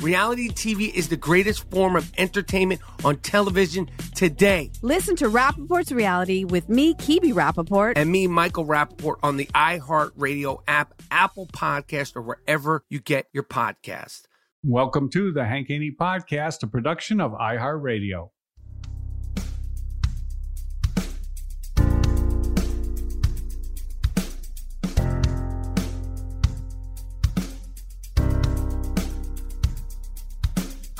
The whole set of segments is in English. Reality TV is the greatest form of entertainment on television today. Listen to Rappaport's Reality with me, Kiwi Rappaport. And me, Michael Rappaport, on the iHeartRadio app, Apple Podcast, or wherever you get your podcast. Welcome to the Hank Haney Podcast, a production of iHeartRadio.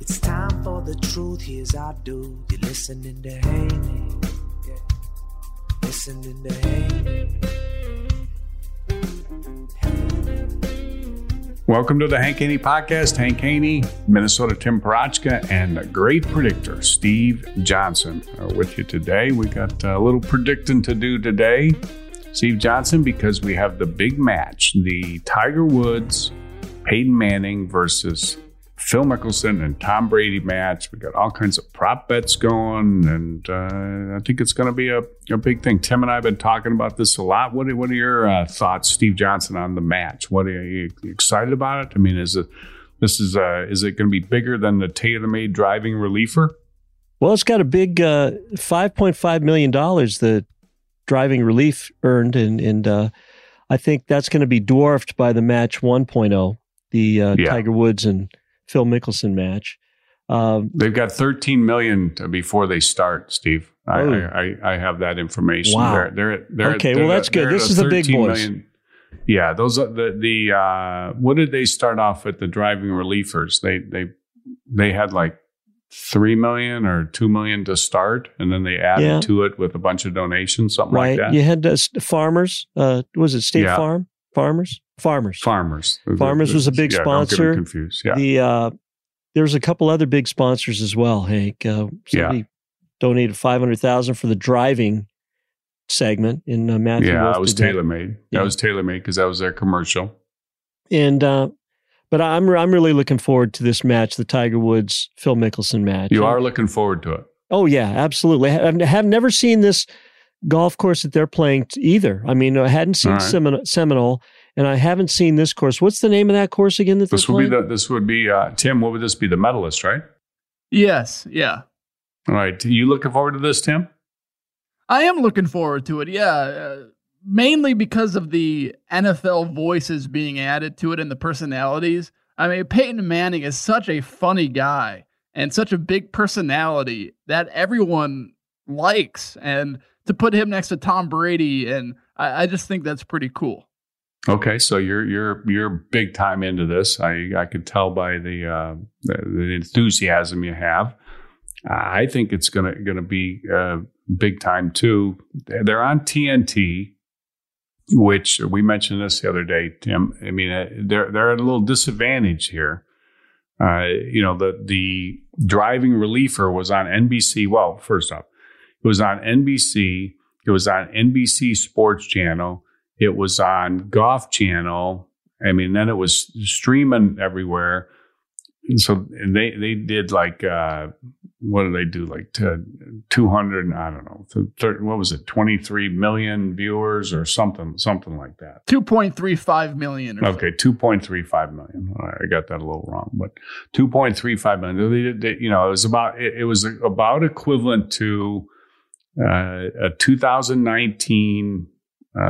It's time for the truth, here's our dude. You're listening to Haney. Yeah. Listening to Haney. Welcome to the Hank Haney Podcast. Hank Haney, Minnesota Tim Parachka, and a great predictor, Steve Johnson, are with you today. We got a little predicting to do today, Steve Johnson, because we have the big match, the Tiger Woods, Peyton Manning versus Phil Mickelson and Tom Brady match. We got all kinds of prop bets going, and I think it's going to be a big thing. Tim and I have been talking about this a lot. What are your thoughts, Steve Johnson, on the match? What are you excited about it? I mean, is it going to be bigger than the TaylorMade Driving Reliefer? Well, it's got a big $5.5 million the Driving Relief earned, and I think that's going to be dwarfed by the match 1.0, the Tiger Woods and Phil Mickelson match. They've got 13 million before they start, Steve. I have that information. Wow. They're okay. Well, that's good. This is the big boys. Million. Yeah, those are the what did they start off at the driving reliefers? They had like 3 million or 2 million to start, and then they added to it with a bunch of donations, something right. like that. You had farmers. Was it State Farm? Farmers was a big sponsor. Don't get confused. Yeah. There was a couple other big sponsors as well, Hank. Somebody donated $500,000 for the driving segment in Matthew Wolff. That was TaylorMade. That was TaylorMade because that was their commercial. And but I'm really looking forward to this match, the Tiger Woods Phil Mickelson match. You are looking forward to it. Oh yeah, absolutely. I have never seen this golf course that they're playing either. I mean, I hadn't seen Seminole, and I haven't seen this course. What's the name of that course again? This would be Tim. What would this be? The Medalist, right? Yes. Yeah. All right. You looking forward to this, Tim? I am looking forward to it. Yeah, mainly because of the NFL voices being added to it and the personalities. I mean, Peyton Manning is such a funny guy and such a big personality that everyone likes, and to put him next to Tom Brady, and I just think that's pretty cool. Okay, so you're big time into this. I could tell by the enthusiasm you have. I think it's gonna be big time too. They're on TNT. which we mentioned this the other day, Tim. I mean, they're at a little disadvantage here. The driving reliefer was on NBC. Well, first off, it was on NBC. It was on NBC Sports Channel. It was on Golf Channel. I mean, then it was streaming everywhere. And so they did like, what did they do? Like 200, I don't know, 30, what was it? 23 million viewers or something like that. 2.35 million. Okay, 2.35 million. All right, I got that a little wrong, but 2.35 million. It was about equivalent to a 2019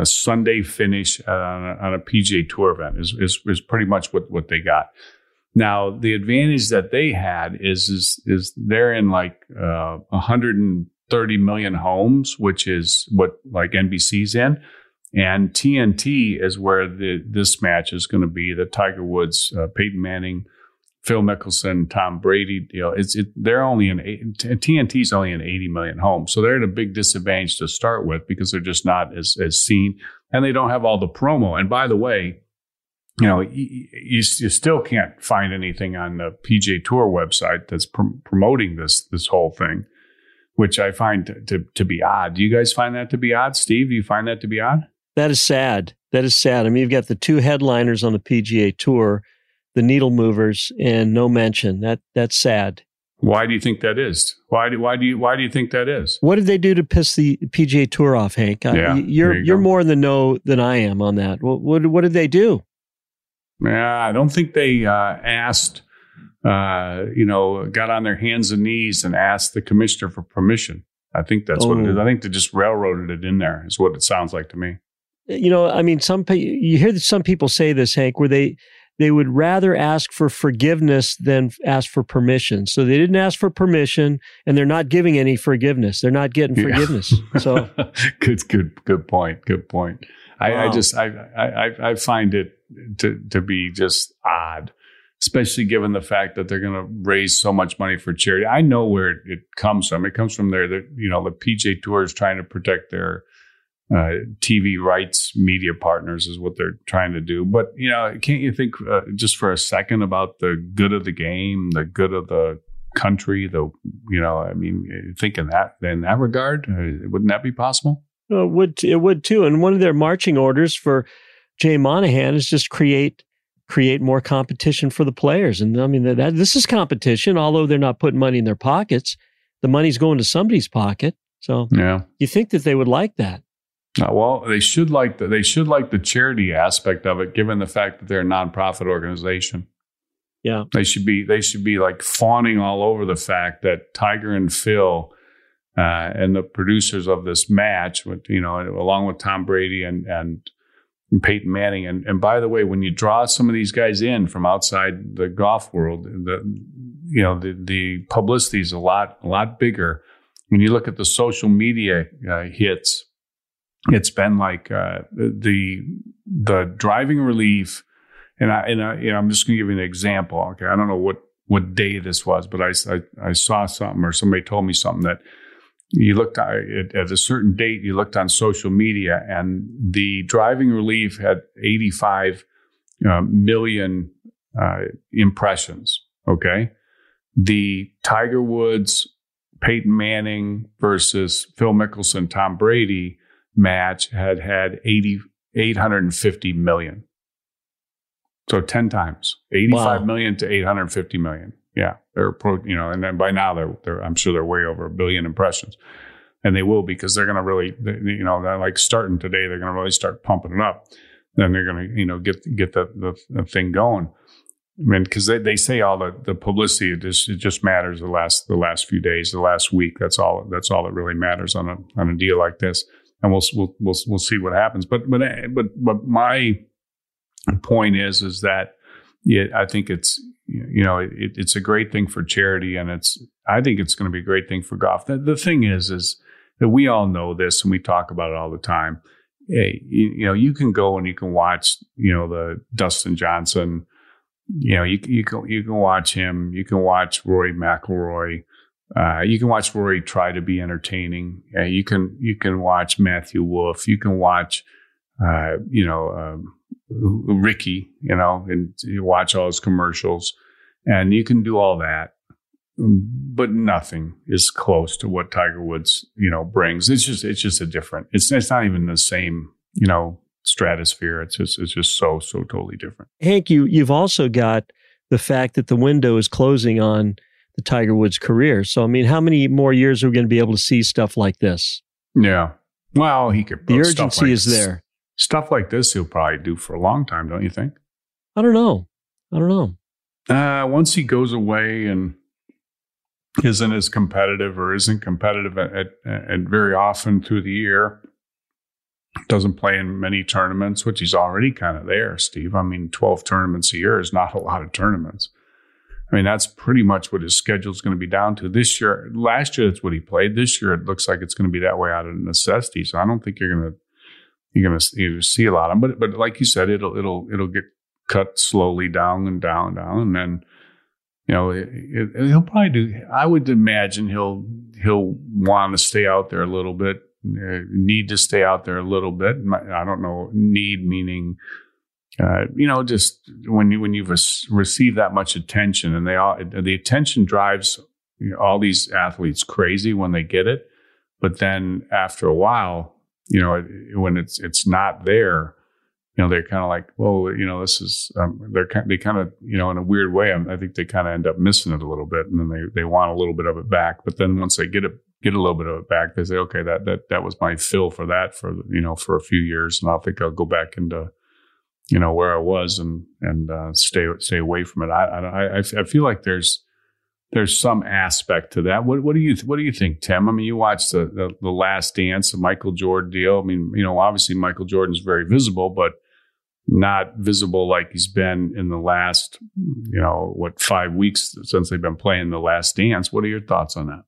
Sunday finish on a PGA Tour event is pretty much what they got. Now, the advantage that they had is they're in like 130 million homes, which is what like NBC's in. And TNT is where this match is going to be. The Tiger Woods, Peyton Manning, Phil Mickelson, Tom Brady. You know, they're only TNT's only in 80 million homes. So they're at a big disadvantage to start with because they're just not as seen. And they don't have all the promo. And by the way, you know, you still can't find anything on the PGA Tour website that's promoting this whole thing, which I find to be odd. Do you guys find that to be odd, Steve? Do you find that to be odd? That is sad. That is sad. I mean, you've got the two headliners on the PGA Tour, the needle movers, and no mention. That's sad. Why do you think that is? Why do you think that is? What did they do to piss the PGA Tour off, Hank? Yeah, you're more in the know than I am on that. What did they do? Yeah, I don't think they asked, got on their hands and knees and asked the commissioner for permission. I think that's what it is. I think they just railroaded it in there is what it sounds like to me. You know, I mean, you hear some people say this, Hank, where they would rather ask for forgiveness than ask for permission. So they didn't ask for permission, and they're not giving any forgiveness. They're not getting forgiveness. Yeah. So good point. Wow. I find it to be just odd, especially given the fact that they're going to raise so much money for charity. I know where it comes from. It comes from there. The PGA Tour is trying to protect their TV rights, media partners is what they're trying to do. But, you know, can't you think just for a second about the good of the game, the good of the country, think in that regard, wouldn't that be possible? It would too. And one of their marching orders for Jay Monahan is just create more competition for the players. And I mean, that this is competition, although they're not putting money in their pockets. The money's going to somebody's pocket. So yeah, you think that they would like that. Well, they should like that. They should like the charity aspect of it, given the fact that they're a nonprofit organization. Yeah, they should be like fawning all over the fact that Tiger and Phil and the producers of this match, along with Tom Brady and Peyton Manning. And by the way, when you draw some of these guys in from outside the golf world, the publicity is a lot bigger. When you look at the social media hits, it's been like the driving relief. I'm just going to give you an example. Okay, I don't know what day this was, but I saw something or somebody told me something that you looked at a certain date, you looked on social media, and the driving relief had 85 million impressions. Okay. The Tiger Woods, Peyton Manning versus Phil Mickelson, Tom Brady match had 850 million. So 10 times, 85 million to 850 million. Yeah, and then by now they're I'm sure they're way over a billion impressions, and they will, because they're going to really, they're like starting today. They're going to really start pumping it up. Then they're going to, get the thing going. I mean, because they say all the publicity, it just matters the last few days, the last week. That's all that really matters on a deal like this. And we'll see what happens. But my point is that I think it's. It's a great thing for charity, and I think it's going to be a great thing for golf. The thing is that we all know this, and we talk about it all the time. Hey, you can go and you can watch, the Dustin Johnson. You can watch him. You can watch Rory McIlroy. You can watch Rory try to be entertaining. You can watch Matthew Wolff. You can watch Ricky, and you watch all his commercials, and you can do all that, but nothing is close to what Tiger Woods, brings. It's just a different, it's not even the same, stratosphere. It's just so totally different. Hank, you've also got the fact that the window is closing on the Tiger Woods career. So, I mean, how many more years are we going to be able to see stuff like this? Yeah. Well, he could. The urgency is there. Stuff like this he'll probably do for a long time, don't you think? I don't know. Once he goes away and isn't as competitive or isn't competitive at very often through the year, doesn't play in many tournaments, which he's already kind of there, Steve. I mean, 12 tournaments a year is not a lot of tournaments. I mean, that's pretty much what his schedule is going to be down to this year. Last year, that's what he played. This year, it looks like it's going to be that way out of necessity. So I don't think you're going to see a lot of them, but like you said, it'll get cut slowly down, and then he'll probably do. I would imagine he'll want to stay out there a little bit, need to stay out there a little bit. I don't know, need meaning, just when you've received that much attention, and the attention drives all these athletes crazy when they get it, but then after a while, when it's not there, they're kind of like, well, this is, they kind of, in a weird way, I think they kind of end up missing it a little bit, and then they want a little bit of it back. But then once they get a little bit of it back, they say, okay, that was my fill for that for a few years, and I think I'll go back into, where I was and stay away from it. I feel like there's some aspect to that. What do you think, Tim? I mean, you watched the Last Dance, the Michael Jordan deal. I mean, obviously Michael Jordan's very visible, but not visible like he's been in the last, 5 weeks since they've been playing the Last Dance. What are your thoughts on that?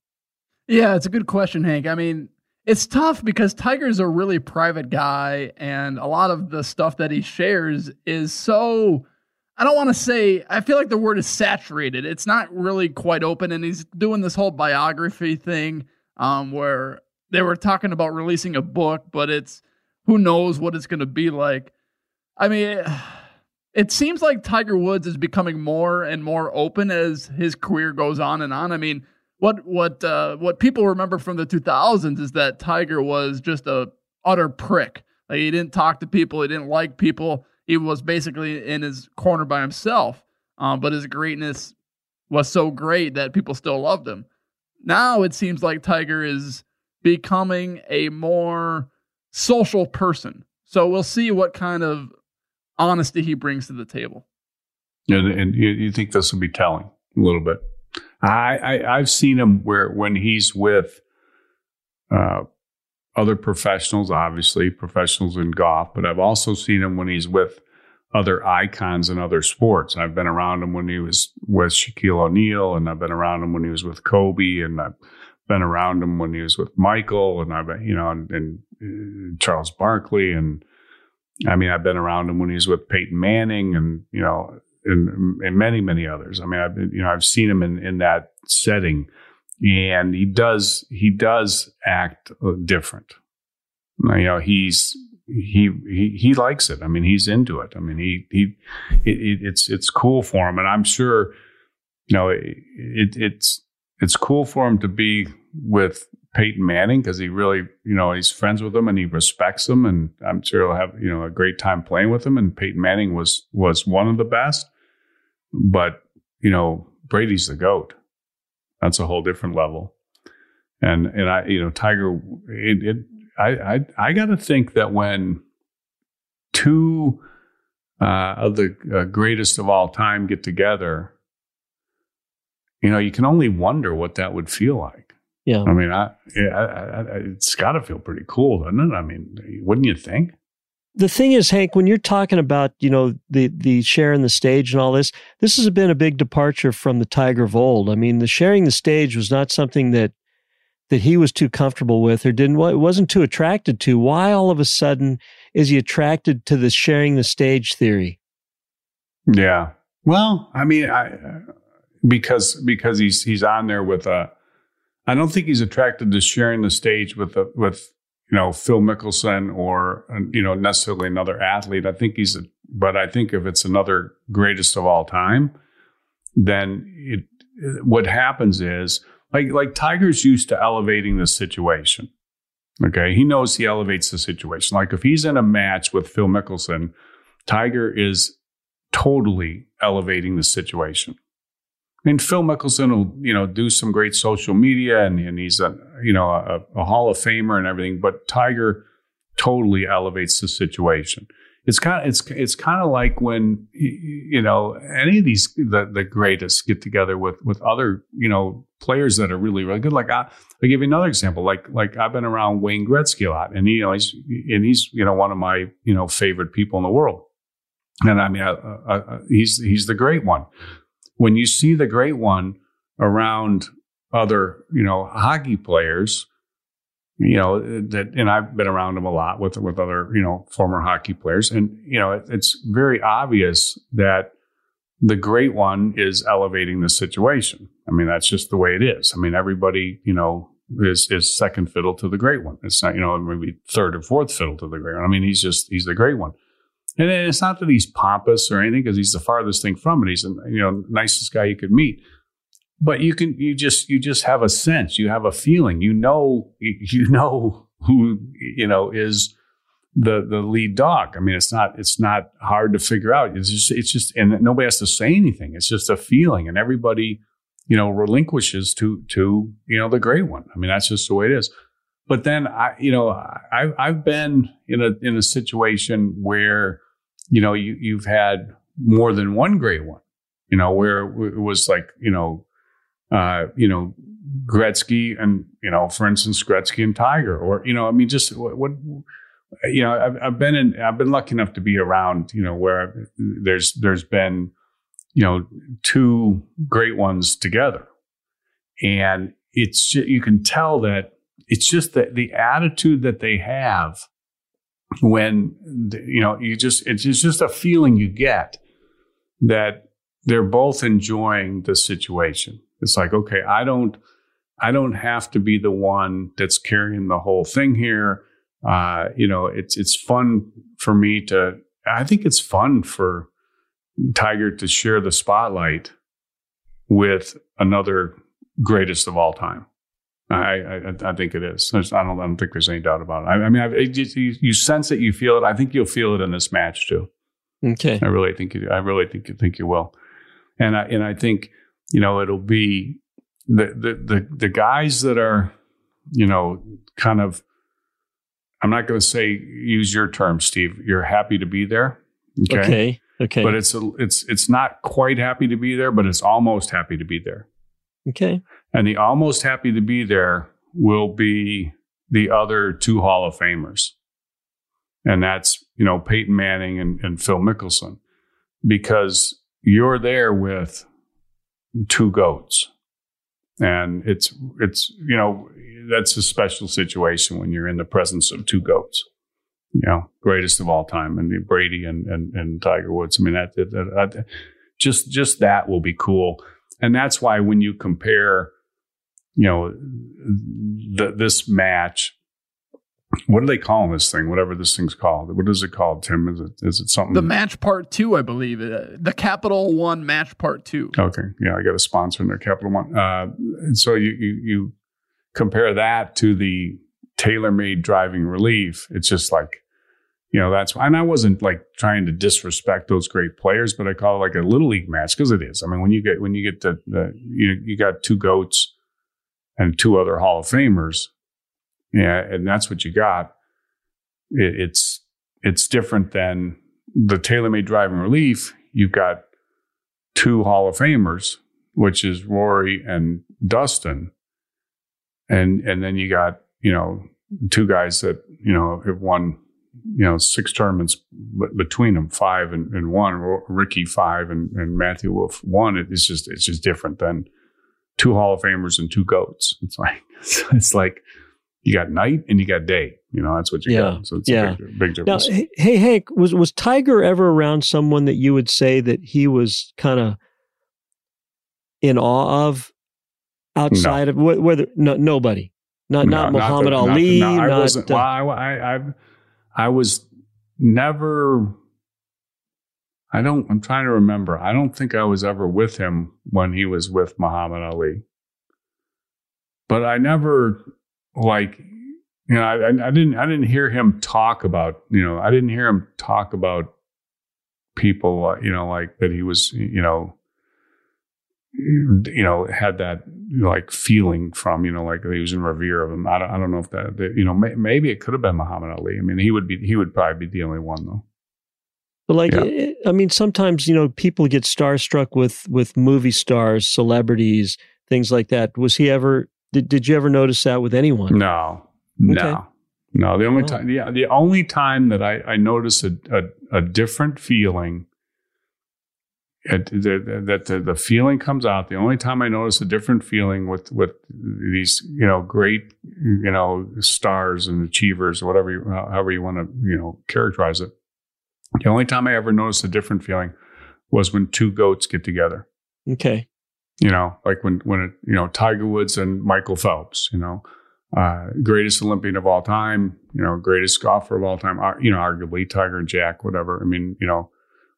Yeah, it's a good question, Hank. I mean, it's tough because Tiger's a really private guy, and a lot of the stuff that he shares is so, I don't want to say, I feel like the word is saturated. It's not really quite open, and he's doing this whole biography thing where they were talking about releasing a book, but it's who knows what it's going to be like. I mean, it seems like Tiger Woods is becoming more and more open as his career goes on and on. I mean, what people remember from the 2000s is that Tiger was just a utter prick. Like, he didn't talk to people. He didn't like people. He was basically in his corner by himself, but his greatness was so great that people still loved him. Now it seems like Tiger is becoming a more social person. So we'll see what kind of honesty he brings to the table. And you think this will be telling a little bit? I've seen him when he's with other professionals, obviously professionals in golf, but I've also seen him when he's with other icons in other sports. I've been around him when he was with Shaquille O'Neal, and I've been around him when he was with Kobe, and I've been around him when he was with Michael, and I've been, and Charles Barkley. And I mean, I've been around him when he was with Peyton Manning and, and many, many others. I mean, I've seen him in that setting. And he does act different. He likes it. I mean, he's into it. I mean, it's cool for him, and I'm sure, it's cool for him to be with Peyton Manning because he really, he's friends with him and he respects him, and I'm sure he'll have, a great time playing with him. And Peyton Manning was one of the best, but Brady's the GOAT. That's a whole different level, and I, Tiger. I got to think that when two of the greatest of all time get together, you can only wonder what that would feel like. Yeah, I mean, it's got to feel pretty cool, doesn't it? I mean, wouldn't you think? The thing is, Hank, when you're talking about the sharing the stage and all this, this has been a big departure from the Tiger of old. I mean, the sharing the stage was not something that he was too comfortable with or wasn't too attracted to. Why all of a sudden is he attracted to the sharing the stage theory? Yeah, well, I mean, because he's on there with I don't think he's attracted to sharing the stage with you know, Phil Mickelson or, you know, necessarily another athlete. I think he's, but I think if it's another greatest of all time, then it what happens is like Tiger's used to elevating the situation. Okay. He knows he elevates the situation. Like if he's in a match with Phil Mickelson, Tiger is totally elevating the situation. And Phil Mickelson will, you know, do some great social media and he's a, you know, a Hall of Famer and everything, but Tiger totally elevates the situation. It's kind of like when, you know, any of these, the greatest get together with other, you know, players that are really, really good. Like I'll give you another example. Like I've been around Wayne Gretzky a lot and, you know, he's, you know, one of my, you know, favorite people in the world. And I mean, he's the great one. When you see the great one around other, you know, hockey players, you know, that, and I've been around him a lot with other, you know, former hockey players. And, you know, it's very obvious that the great one is elevating the situation. I mean, that's just the way it is. I mean, everybody, you know, is second fiddle to the great one. It's not, you know, maybe third or fourth fiddle to the great one. I mean, he's the great one. And it's not that he's pompous or anything, because he's the farthest thing from it. He's the, you know, nicest guy you could meet. But you just have a sense, you have a feeling, you know who, you know, is the lead dog. I mean, it's not hard to figure out. It's just, and nobody has to say anything. It's just a feeling, and everybody, you know, relinquishes to you know, the great one. I mean, that's just the way it is. But then I've been in a situation where, you know, you've had more than one great one, you know, where it was like, you know, Gretzky and, you know, for instance, Gretzky and Tiger, or, you know, I mean, just what you know, I've been lucky enough to be around, you know, where there's been, you know, two great ones together, and it's, you can tell that. It's just that the attitude that they have when, you know, it's just a feeling you get that they're both enjoying the situation. It's like, okay, I don't have to be the one that's carrying the whole thing here. You know, it's fun for me to, I think it's fun for Tiger to share the spotlight with another greatest of all time. I think it is. I don't think there's any doubt about it. I mean, you sense it, you feel it. I think you'll feel it in this match too. Okay. I really think you will. And I think, you know, it'll be the guys that are, you know, kind of, I'm not going to say, use your term, Steve, you're happy to be there. Okay. But it's not quite happy to be there, but it's almost happy to be there. Okay. And the almost happy to be there will be the other two Hall of Famers. And that's, you know, Peyton Manning and Phil Mickelson, because you're there with two GOATs. And it's, you know, that's a special situation when you're in the presence of two GOATs, you know, greatest of all time, and Brady and Tiger Woods. I mean, that just that will be cool. And that's why when you compare, you know, this match, what do they call this thing? Whatever this thing's called. What is it called, Tim? Is it something? The Match Part 2, I believe. The Capital One Match Part 2. Okay. Yeah, I got a sponsor in there, Capital One. So you compare that to the TaylorMade Driving Relief. It's just like, you know, that's why. And I wasn't like trying to disrespect those great players, but I call it like a little league match, because it is. I mean, when you get you got two GOATs and two other Hall of Famers, yeah, and that's what you got. It's different than the TaylorMade Driving Relief. You've got two Hall of Famers, which is Rory and Dustin, and then you got, you know, two guys that, you know, have won, you know, six tournaments between them, 5 and 1, Ricky 5 and Matthew Wolff 1. It's just different than two Hall of Famers and two GOATs. It's like you got night and you got day, you know, that's what you got. So it's a big difference. Now, hey, Hank, was Tiger ever around someone that you would say that he was kind of in awe of outside of whether nobody? Not Muhammad Ali. I'm trying to remember. I don't think I was ever with him when he was with Muhammad Ali. But I never, I didn't hear him talk about, I didn't hear him talk about people, that he was, had that feeling from, he was in revere of him. I don't know if that, maybe it could have been Muhammad Ali. I mean, he would probably be the only one though. But sometimes, people get starstruck with movie stars, celebrities, things like that. Was he ever, did you ever notice that with anyone? No. The only time that I noticed a different feeling, that the feeling comes out, the only time I noticed a different feeling with these, great, stars and achievers, however you want to, characterize it. The only time I ever noticed a different feeling was when two goats get together. Okay. When Tiger Woods and Michael Phelps, greatest Olympian of all time, greatest golfer of all time, arguably Tiger and Jack, whatever.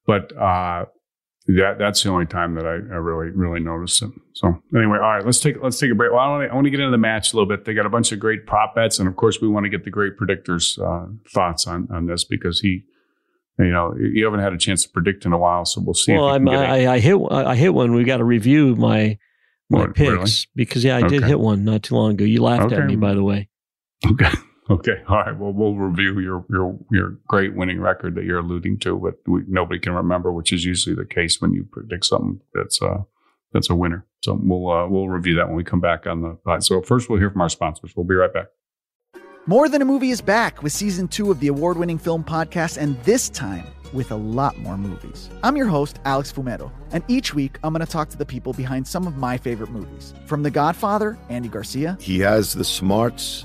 But that's the only time that I really, really noticed it. So anyway, all right, let's take a break. Well, I want to get into the match a little bit. They got a bunch of great prop bets. And of course we want to get the great predictor's thoughts on this, because you haven't had a chance to predict in a while, so we'll see. Well, I hit one. We got to review my picks, really? Because I did hit one not too long ago. You laughed at me, by the way. Okay. All right. Well, we'll review your great winning record that you're alluding to, but nobody can remember, which is usually the case when you predict something that's a winner. So we'll review that when we come back on the pod. So first, we'll hear from our sponsors. We'll be right back. More Than a Movie is back with Season 2 of the award-winning film podcast, and this time with a lot more movies. I'm your host, Alex Fumero, and each week I'm going to talk to the people behind some of my favorite movies. From The Godfather, Andy Garcia. He has the smarts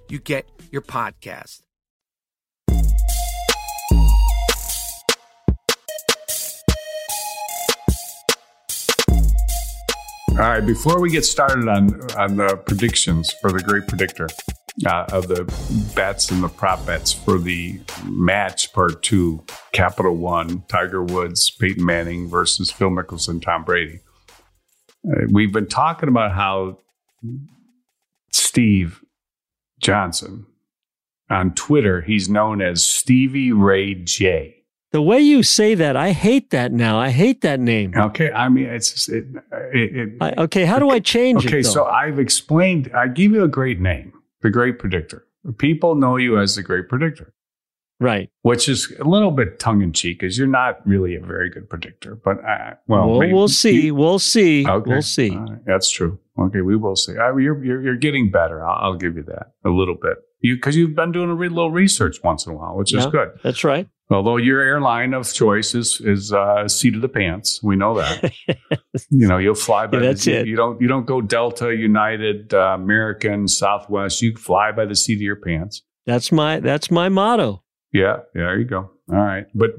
you get your podcast. All right, before we get started on the predictions for the great predictor of the bets and the prop bets for the match part two, Capital One, Tiger Woods, Peyton Manning versus Phil Mickelson, Tom Brady. We've been talking about how Steve Johnson on Twitter, he's known as Stevie Ray J. The way you say that, I hate that now. I hate that name. Okay, I mean, it's... Just, how do I change it, though? Okay, so I've explained... I give you a great name, The Great Predictor. People know you as The Great Predictor. Right. Which is a little bit tongue-in-cheek, because you're not really a very good predictor. But, we'll see. We'll see. Okay. We'll see. Right. That's true. Okay, we will see. You're getting better. I'll give you that a little bit. Because you've been doing a little research once in a while, which is good. That's right. Although your airline of choice is seat of the pants, we know that. You'll fly by. You don't go Delta, United, American, Southwest. You fly by the seat of your pants. That's my motto. Yeah, there you go. All right, but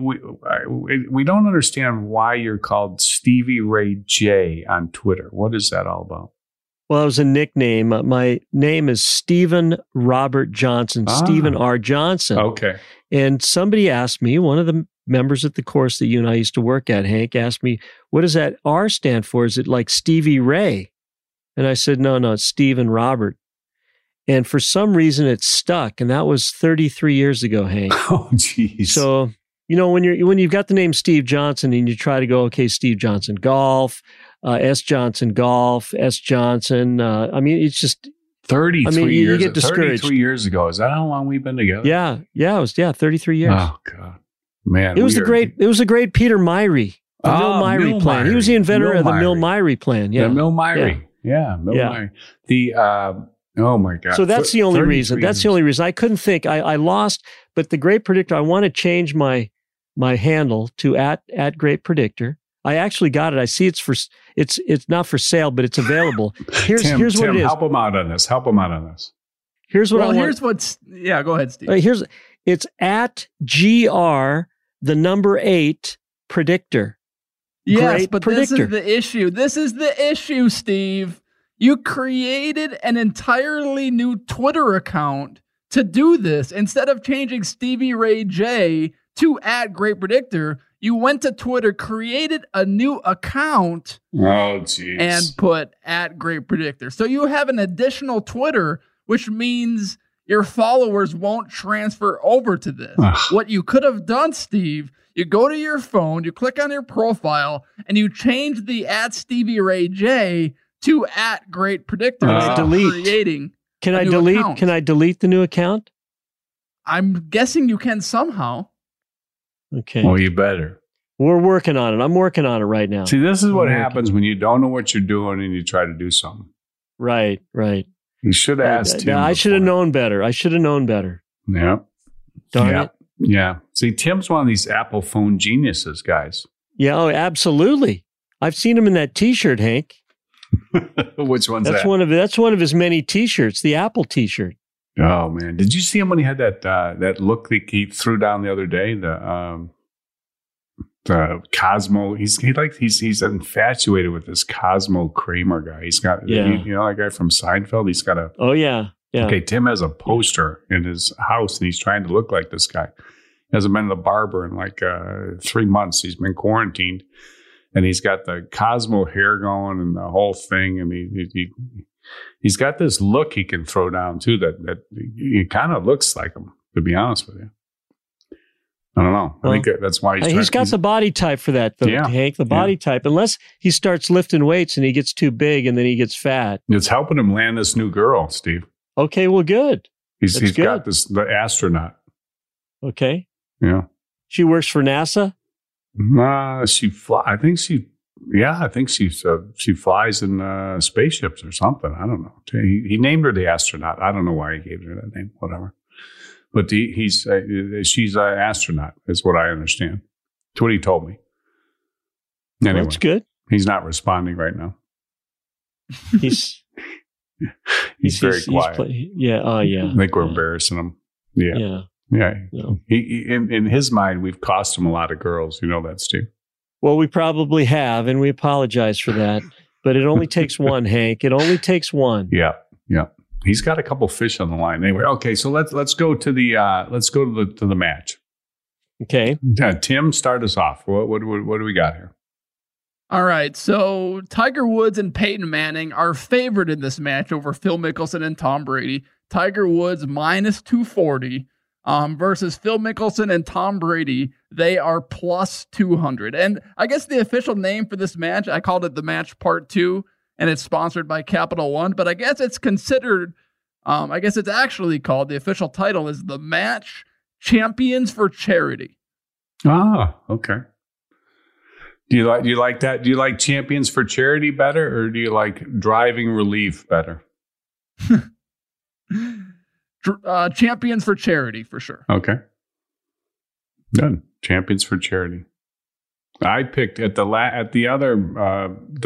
we don't understand why you're called Stevie Ray J on Twitter. What is that all about? Well, it was a nickname. My name is Stephen Robert Johnson, Stephen R. Johnson. Okay. And somebody asked me, one of the members at the course that you and I used to work at, Hank, asked me, what does that R stand for? Is it like Stevie Ray? And I said, no, it's Stephen Robert. And for some reason, it stuck. And that was 33 years ago, Hank. Oh, geez. So, when you've got the name Steve Johnson and you try to go, okay, Steve Johnson Golf, S. Johnson Golf, S. Johnson. It's just 33 years. You get discouraged. 33 years ago. Is that how long we've been together? Yeah. It was 33 years. Oh God, man. It was the great Peter Miley. The Mill Miley plan. He was the inventor of the Mill Miley plan. Yeah, the Mill Miley. Yeah, Mill Miley. The oh my God. So that's the only reason. Years. That's the only reason I couldn't think. I lost. But the Great Predictor. I want to change my handle to at Great Predictor. I actually got it. I see it's not for sale, but it's available. Here's what it is. Help him out on this. Here's what I want. Go ahead, Steve. It's at GR, 8 predictor. Yes, Great but predictor. This is the issue. Steve. You created an entirely new Twitter account to do this. Instead of changing Stevie Ray J to at Great Predictor, you went to Twitter, created a new account, and put at Great Predictor. So you have an additional Twitter, which means your followers won't transfer over to this. What you could have done, Steve, you go to your phone, you click on your profile, and you change the at Stevie Ray J to at Great Predictor. Can I delete the new account? I'm guessing you can somehow. Okay. Well, you better. We're working on it. I'm working on it right now. See, this is what happens when you don't know what you're doing and you try to do something. Right. You should have asked him. I should have known better. Yeah. Darn it. Yeah. See, Tim's one of these Apple phone geniuses, guys. Yeah, absolutely. I've seen him in that T-shirt, Hank. Which one's that? That's one of his many T-shirts, the Apple T-shirt. Oh man! Did you see him when he had that that look that he threw down the other day? The Cosmo. He's infatuated with this Cosmo Kramer guy. He's got that guy from Seinfeld. He's got a Okay, Tim has a poster in his house, and he's trying to look like this guy. He hasn't been to the barber in like 3 months. He's been quarantined, and he's got the Cosmo hair going and the whole thing, and He's got this look he can throw down, too, that he kind of looks like him, to be honest with you. I don't know. I think that's why he's got the body type for that, though, Hank, the body type. Unless he starts lifting weights and he gets too big and then he gets fat. It's helping him land this new girl, Steve. Okay, well, good. He's got the astronaut. Okay. Yeah. She works for NASA? I think she flies in spaceships or something. I don't know. He named her the astronaut. I don't know why he gave her that name, whatever. But she's an astronaut, is what I understand. That's what he told me. Anyway, well, that's good. He's not responding right now. He's He's very quiet. I think we're embarrassing him. He, in his mind, we've cost him a lot of girls. You know that, Steve? Well, we probably have, and we apologize for that. But it only takes one, Hank. It only takes one. Yeah. He's got a couple fish on the line. Anyway, okay. So let's go to the to the match. Okay. Tim, start us off. What do we got here? All right, so Tiger Woods and Peyton Manning are favored in this match over Phil Mickelson and Tom Brady. Tiger Woods minus 240 versus Phil Mickelson and Tom Brady. They are plus 200. And I guess the official name for this match, I called it The Match Part 2, and it's sponsored by Capital One. But I guess it's considered, I guess it's actually called, the official title is The Match Champions for Charity. Ah, okay. Do you like that? Do you like Champions for Charity better, or do you like Driving Relief better? Champions for Charity for sure. Okay. Done. Champions for Charity. I picked at the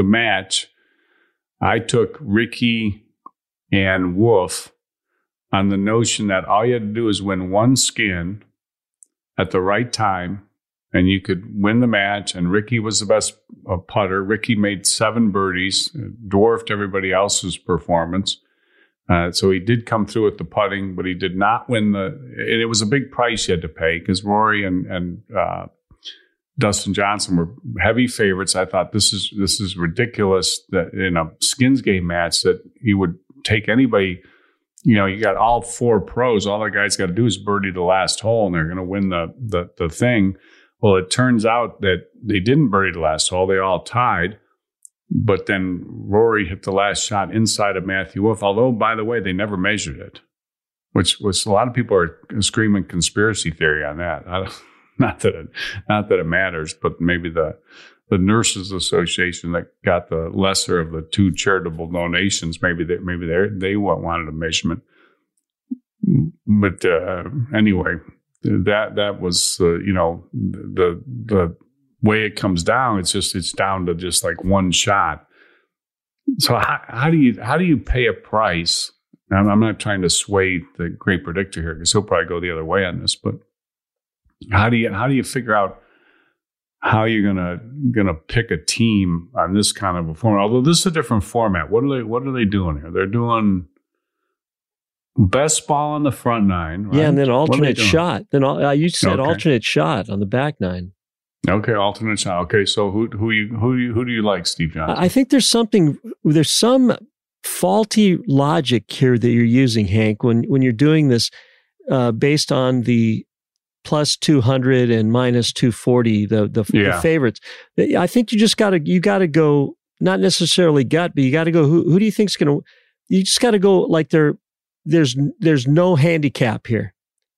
match. I took Ricky and Wolff on the notion that all you had to do is win one skin at the right time, and you could win the match, and Ricky was the best putter. Ricky made 7 birdies, dwarfed everybody else's performance. So he did come through with the putting, but he did not win and it was a big price you had to pay because Rory and Dustin Johnson were heavy favorites. I thought this is ridiculous that in a skins game match that he would take anybody. You know, you got all 4 pros. All the guy's got to do is birdie the last hole, and they're going to win the thing. Well, it turns out that they didn't birdie the last hole. They all tied. But then Rory hit the last shot inside of Matthew Wolff. Although, by the way, they never measured it, which a lot of people are screaming conspiracy theory on that. Not that it matters, but maybe the Nurses Association that got the lesser of the 2 charitable donations, maybe they wanted a measurement. But anyway. That was, the way it comes down. It's down to just like one shot. So how do you pay a price? I'm not trying to sway the great predictor here because he'll probably go the other way on this. But how do you figure out how you're gonna pick a team on this kind of a format? Although this is a different format. What are they doing here? They're doing best ball on the front 9, right? Yeah, and then alternate shot. Then you said okay. Alternate shot on the back 9. Okay, alternate shot. Okay, so who do you like, Steve Johnson? I think there's some faulty logic here that you're using, Hank, when you're doing this based on the plus 200 and minus 240, the favorites. I think you just got to go not necessarily gut, but you got to go who do you think's going to? You just got to go like they're. There's no handicap here.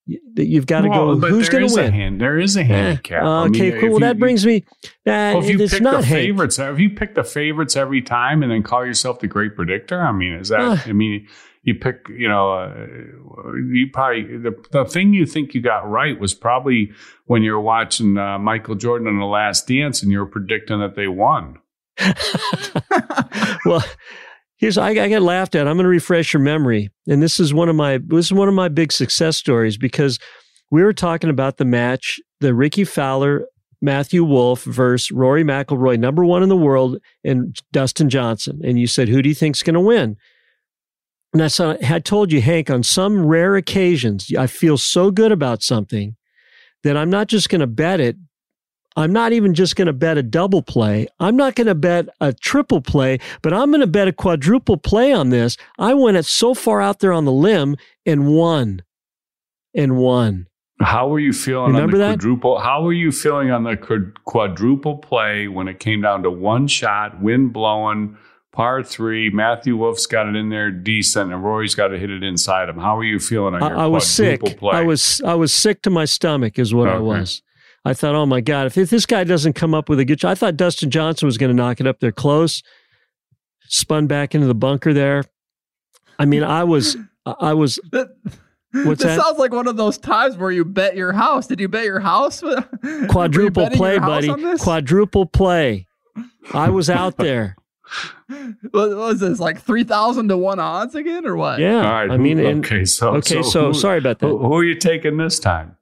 You've got to go. Who's going to win? There is a handicap. Okay, cool. Well, that brings me. It's not favorites. Have you picked the favorites every time and then call yourself the great predictor? I mean, is that? I mean, you pick. You know, you probably the thing you think you got right was probably when you were watching Michael Jordan in The Last Dance and you were predicting that they won. Well. I got laughed at. I'm going to refresh your memory, and this is one of my big success stories because we were talking about the match, the Ricky Fowler, Matthew Wolff versus Rory McIlroy, number 1 in the world, and Dustin Johnson. And you said, "Who do you think's going to win?" And I had told you, Hank, on some rare occasions, I feel so good about something that I'm not just going to bet it. I'm not even just going to bet a double play. I'm not going to bet a triple play, but I'm going to bet a quadruple play on this. I went it so far out there on the limb and won. How were you feeling on the quadruple? How were you feeling on the quadruple play when it came down to one shot, wind blowing, par 3? Matthew Wolff's got it in there decent, and Rory's got to hit it inside him. How were you feeling on your quadruple play? I was sick to my stomach, is what I was. I thought, oh my God, if this guy doesn't come up with a good shot, I thought Dustin Johnson was going to knock it up there close, spun back into the bunker there. I mean, I was. This sounds like one of those times where you bet your house. Did you bet your house? Quadruple play, buddy. Quadruple play. I was out there. What was this, like 3,000 to 1 odds again, or what? Yeah, all right, I mean, okay, so sorry about that. Who are you taking this time?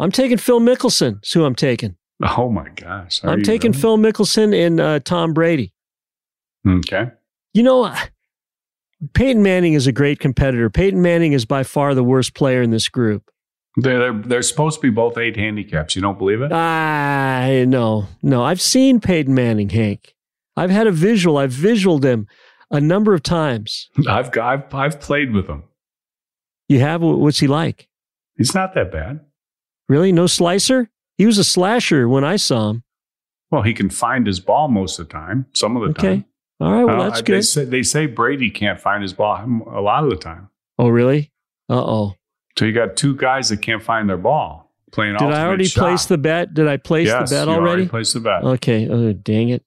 I'm taking Phil Mickelson. Is who I'm taking. Oh my gosh, I'm taking really? Phil Mickelson and Tom Brady. Okay, you know, Peyton Manning is a great competitor. Peyton Manning is by far the worst player in this group. They're supposed to be both 8 handicaps. You don't believe it? No. I've seen Peyton Manning, Hank. I've had a visual. I've visualed him a number of times. I've played with him. You have? What's he like? He's not that bad. Really? No slicer? He was a slasher when I saw him. Well, he can find his ball most of the time. Some of the time. All right. Well, that's good. They say Brady can't find his ball a lot of the time. Oh, really? Uh-oh. So you got two guys that can't find their ball playing. Did I already place the bet? Did I place the bet already? Yes, you already placed the bet. Okay. Oh, dang it.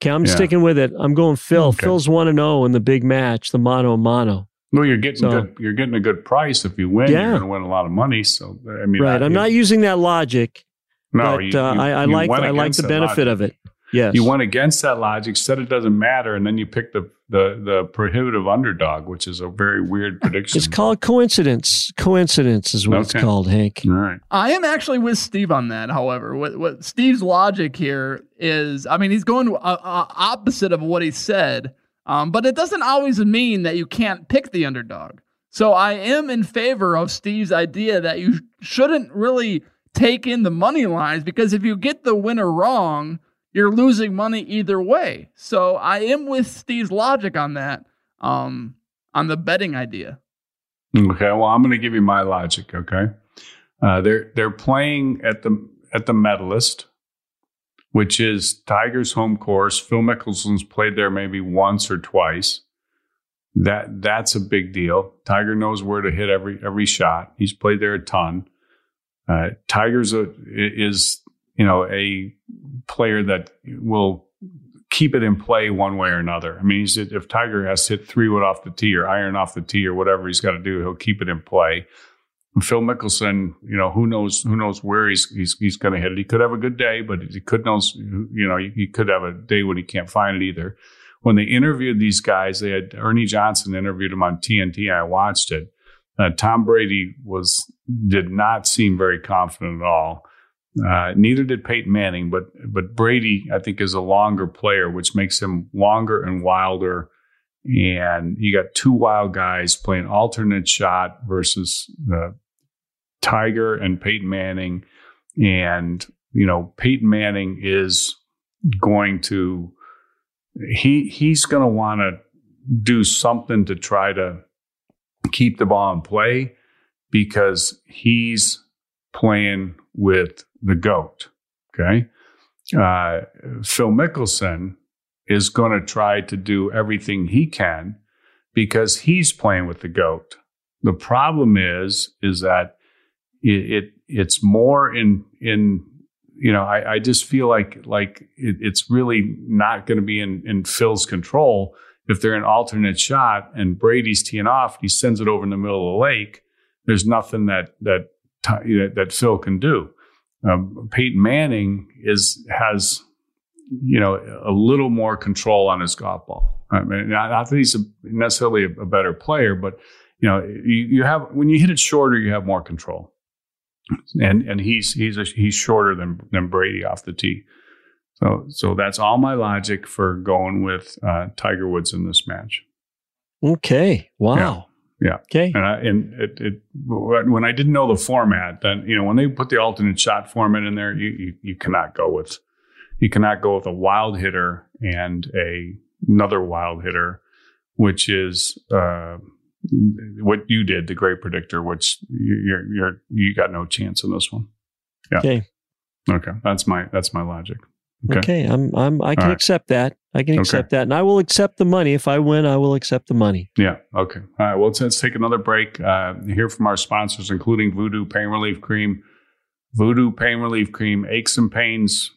Okay, I'm sticking with it. I'm going Phil. Okay. Phil's 1-0 in the big match, the mano-a-mano. Well, you're getting a good price if you win. Yeah. You're going to win a lot of money. So I mean, right? I'm not using that logic. No, but I like the benefit of it. Yes, you went against that logic. Said it doesn't matter, and then you picked the prohibitive underdog, which is a very weird prediction. It's called coincidence. Coincidence is what it's called, Hank. All right. I am actually with Steve on that. However, what Steve's logic here is, I mean, he's going opposite of what he said, but it doesn't always mean that you can't pick the underdog. So I am in favor of Steve's idea that you shouldn't really take in the money lines, because if you get the winner wrong, you're losing money either way. So I am with Steve's logic on that, on the betting idea. Okay, well, I'm going to give you my logic, okay? They're playing at the Medalist, which is Tiger's home course. Phil Mickelson's played there maybe once or twice. That's a big deal. Tiger knows where to hit every shot. He's played there a ton. Tiger's a player that will keep it in play one way or another. I mean, if Tiger has to hit 3-wood off the tee or iron off the tee or whatever he's got to do, he'll keep it in play. And Phil Mickelson, who knows where he's going to hit it. He could have a good day, but he could have a day when he can't find it either. When they interviewed these guys, they had Ernie Johnson interviewed him on TNT. I watched it. Tom Brady did not seem very confident at all. Neither did Peyton Manning, but Brady, I think, is a longer player, which makes him longer and wilder. And you got two wild guys playing alternate shot versus Tiger and Peyton Manning. And, Peyton Manning is going to – he's going to want to do something to try to keep the ball in play, because he's playing with the GOAT, okay? Phil Mickelson is going to try to do everything he can because he's playing with the GOAT. The problem is that it's more I just feel like it's really not going to be in Phil's control. If they're an alternate shot and Brady's teeing off, he sends it over in the middle of the lake, there's nothing that Phil can do. Peyton Manning has a little more control on his golf ball. I mean, not that he's necessarily a better player, but you have, when you hit it shorter, you have more control. And he's shorter than Brady off the tee. So that's all my logic for going with Tiger Woods in this match. Okay. Wow. Yeah. Yeah. Okay. And when I didn't know the format, then when they put the alternate shot format in there, you cannot go with a wild hitter and another wild hitter, which is what you did, the great predictor, which you got no chance in this one. Yeah. Okay. That's my logic. Okay. I can accept that. I can accept that. And I will accept the money. If I win, I will accept the money. Yeah. Okay. All right. Well, let's take another break. Hear from our sponsors, including Voodoo Pain Relief Cream. Voodoo Pain Relief Cream, aches and pains.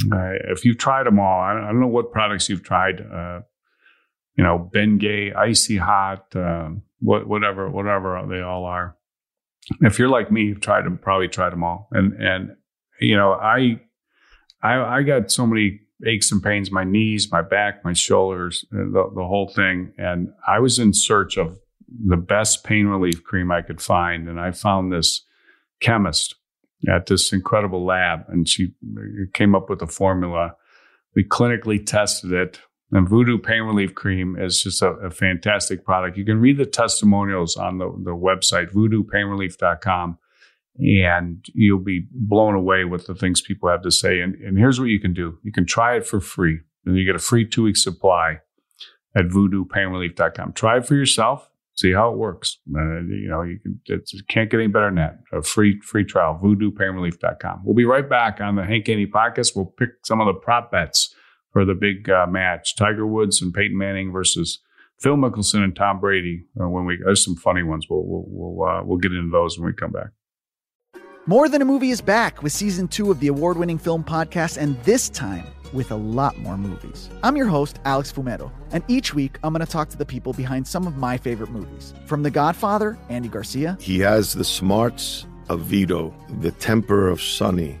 If you've tried them all, I don't know what products you've tried. Bengay, Icy Hot, whatever they all are. If you're like me, you've probably tried them all. And I got so many aches and pains, my knees, my back, my shoulders, the whole thing. And I was in search of the best pain relief cream I could find. And I found this chemist at this incredible lab, and she came up with a formula. We clinically tested it. And Voodoo Pain Relief Cream is just a fantastic product. You can read the testimonials on the website, voodoopainrelief.com, and you'll be blown away with the things people have to say. And here's what you can do. You can try it for free, and you get a free 2-week supply at voodoopainrelief.com. Try it for yourself. See how it works. You can't get any better than that. A free trial, voodoopainrelief.com. We'll be right back on the Hank Haney Podcast. We'll pick some of the prop bets for the big match, Tiger Woods and Peyton Manning versus Phil Mickelson and Tom Brady. There's some funny ones. We'll get into those when we come back. More Than a Movie is back with Season 2 of the award-winning film podcast, and this time with a lot more movies. I'm your host, Alex Fumero, and each week I'm going to talk to the people behind some of my favorite movies. From The Godfather, Andy Garcia. He has the smarts of Vito, the temper of Sonny,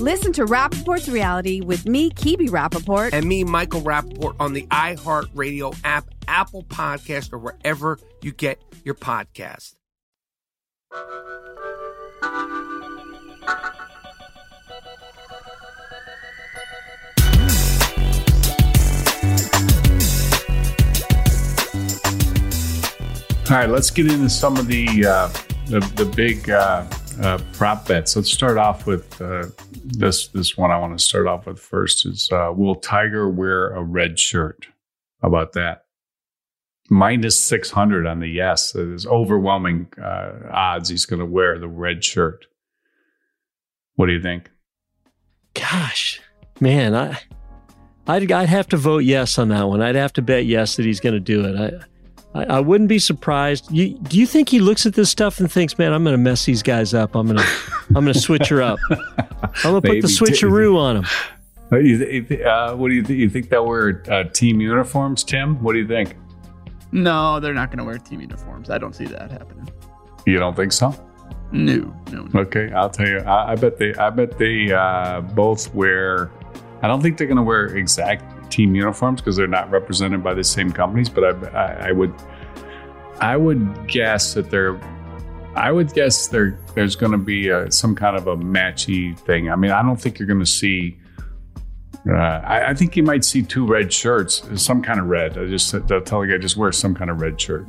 Listen to Rappaport's Reality with me, Kibi Rappaport. And me, Michael Rappaport, on the iHeartRadio app, Apple Podcast, or wherever you get your podcast. All right, let's get into some of the big prop bets. Let's start off with this one I want to start off with first is, will Tiger wear a red shirt? How about that? Minus 600 on the yes. It is overwhelming odds he's going to wear the red shirt. What do you think? Gosh, man, I'd have to vote yes on that one. I'd have to bet yes that he's going to do it. I wouldn't be surprised. Do you think he looks at this stuff and thinks, "Man, I'm going to mess these guys up. I'm going to switch her up. I'm going to put the switcheroo on him." What do you think? You think they'll wear team uniforms, Tim? What do you think? No, they're not going to wear team uniforms. I don't see that happening. You don't think so? No. Okay, I'll tell you. I bet they both wear. I don't think they're going to wear exact team uniforms because they're not represented by the same companies. But I would guess there's going to be some kind of a matchy thing. I mean, I don't think you're going to see. I think you might see two red shirts, some kind of red. I just wear some kind of red shirt,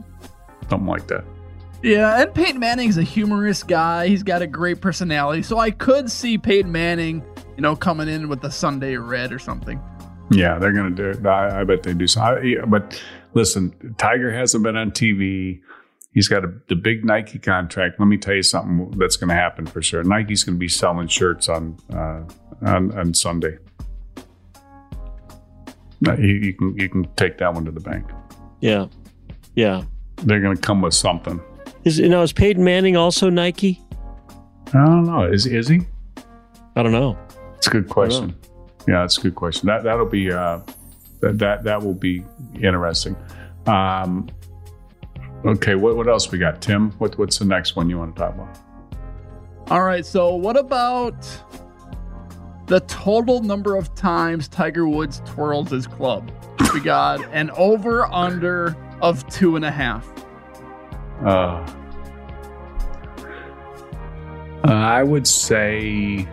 something like that. Yeah, and Peyton Manning's a humorous guy. He's got a great personality, so I could see Peyton Manning, coming in with a Sunday red or something. Yeah, they're gonna do it. I bet they do. But listen, Tiger hasn't been on TV. He's got the big Nike contract. Let me tell you something that's going to happen for sure. Nike's going to be selling shirts on Sunday. You can take that one to the bank. Yeah. They're going to come with something. Is Peyton Manning also Nike? I don't know. Is he? I don't know. It's a good question. Yeah, it's a good question. That'll be that will be interesting. Okay, what else we got, Tim? What's the next one you want to talk about? All right. So what about the total number of times Tiger Woods twirls his club? We got an over/under of 2.5. I would say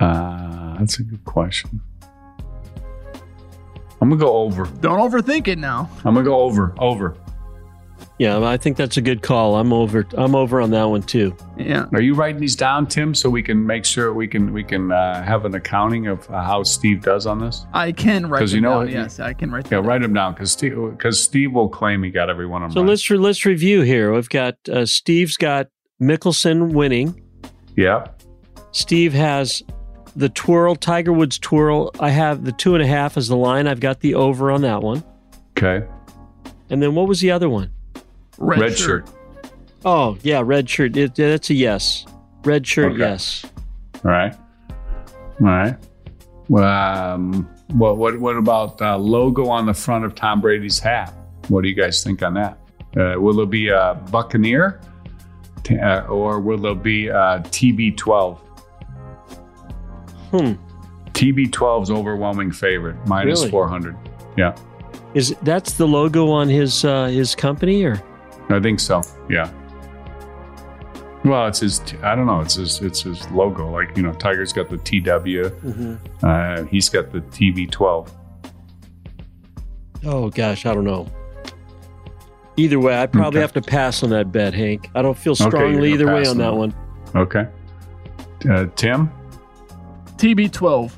2.5. That's a good question. I'm going to go over. Don't overthink it now. I'm going to go over. Yeah, I think that's a good call. I'm over on that one too. Yeah. Are you writing these down, Tim, so we can make sure we can have an accounting of how Steve does on this? I can write them down. Yes, I can write them down. Yeah, write them down because Steve will claim he got every one of them. So right. Let's review here. We've got Steve's got Mickelson winning. Yeah. Steve has the twirl, Tiger Woods twirl. I have the 2.5 as the line. I've got the over on that one. Okay. And then what was the other one? Red shirt. Oh, yeah, red shirt. That's a yes. Red shirt, okay. Yes. All right. What about logo on the front of Tom Brady's hat? What do you guys think on that? Will it be a Buccaneer or will it be a TB12? TB12's overwhelming favorite, minus really? 400. Yeah. That's the logo on his company, or? I think so. Yeah. Well, it's his. I don't know. It's his logo. Like Tiger's got the TW. Mm-hmm. He's got the TB12. Oh gosh, I don't know. Either way, I probably have to pass on that bet, Hank. I don't feel strongly either way on that one. Okay. Tim. TB12.